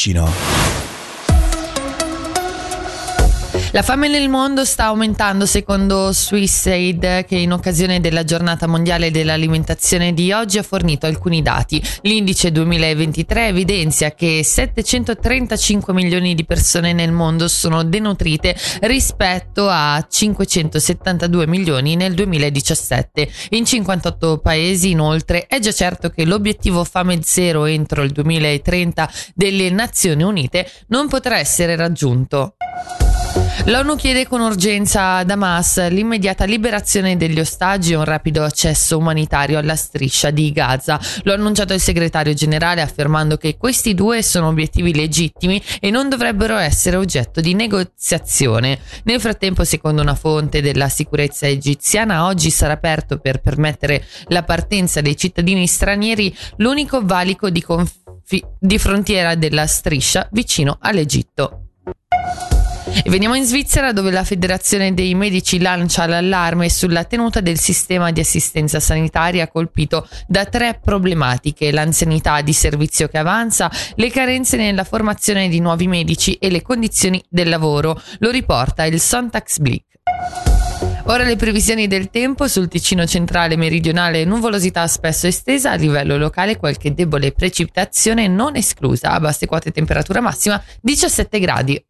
Ticino. La fame nel mondo sta aumentando secondo Swiss Aid, che in occasione della giornata mondiale dell'alimentazione di oggi ha fornito alcuni dati. L'indice 2023 evidenzia che 735 milioni di persone nel mondo sono denutrite rispetto a 572 milioni nel 2017. In 58 paesi inoltre è già certo che l'obiettivo fame zero entro il 2030 delle Nazioni Unite non potrà essere raggiunto. L'ONU chiede con urgenza a Damas l'immediata liberazione degli ostaggi e un rapido accesso umanitario alla striscia di Gaza. Lo ha annunciato il segretario generale, affermando che questi due sono obiettivi legittimi e non dovrebbero essere oggetto di negoziazione. Nel frattempo, secondo una fonte della sicurezza egiziana, oggi sarà aperto per permettere la partenza dei cittadini stranieri l'unico valico di frontiera della striscia vicino all'Egitto. E veniamo in Svizzera, dove la Federazione dei Medici lancia l'allarme sulla tenuta del sistema di assistenza sanitaria, colpito da tre problematiche: l'anzianità di servizio che avanza, le carenze nella formazione di nuovi medici e le condizioni del lavoro. Lo riporta il SonTax Blick. Ora le previsioni del tempo: sul Ticino centrale meridionale nuvolosità spesso estesa, a livello locale qualche debole precipitazione non esclusa, a basse quote temperatura massima 17 gradi.